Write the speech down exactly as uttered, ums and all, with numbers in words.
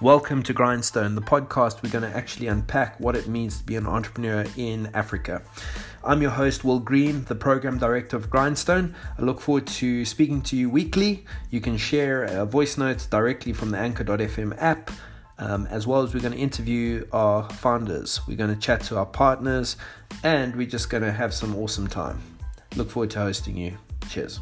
Welcome to Grindstone, the podcast. We're going to actually unpack what it means to be an entrepreneur in Africa. I'm your host, Will Green, the program director of Grindstone. I look forward to speaking to you weekly. You can share a voice notes directly from the anchor dot f m app, um, as well as we're going to interview our founders. We're going to chat to our partners, and we're just going to have some awesome time. Look forward to hosting you. Cheers.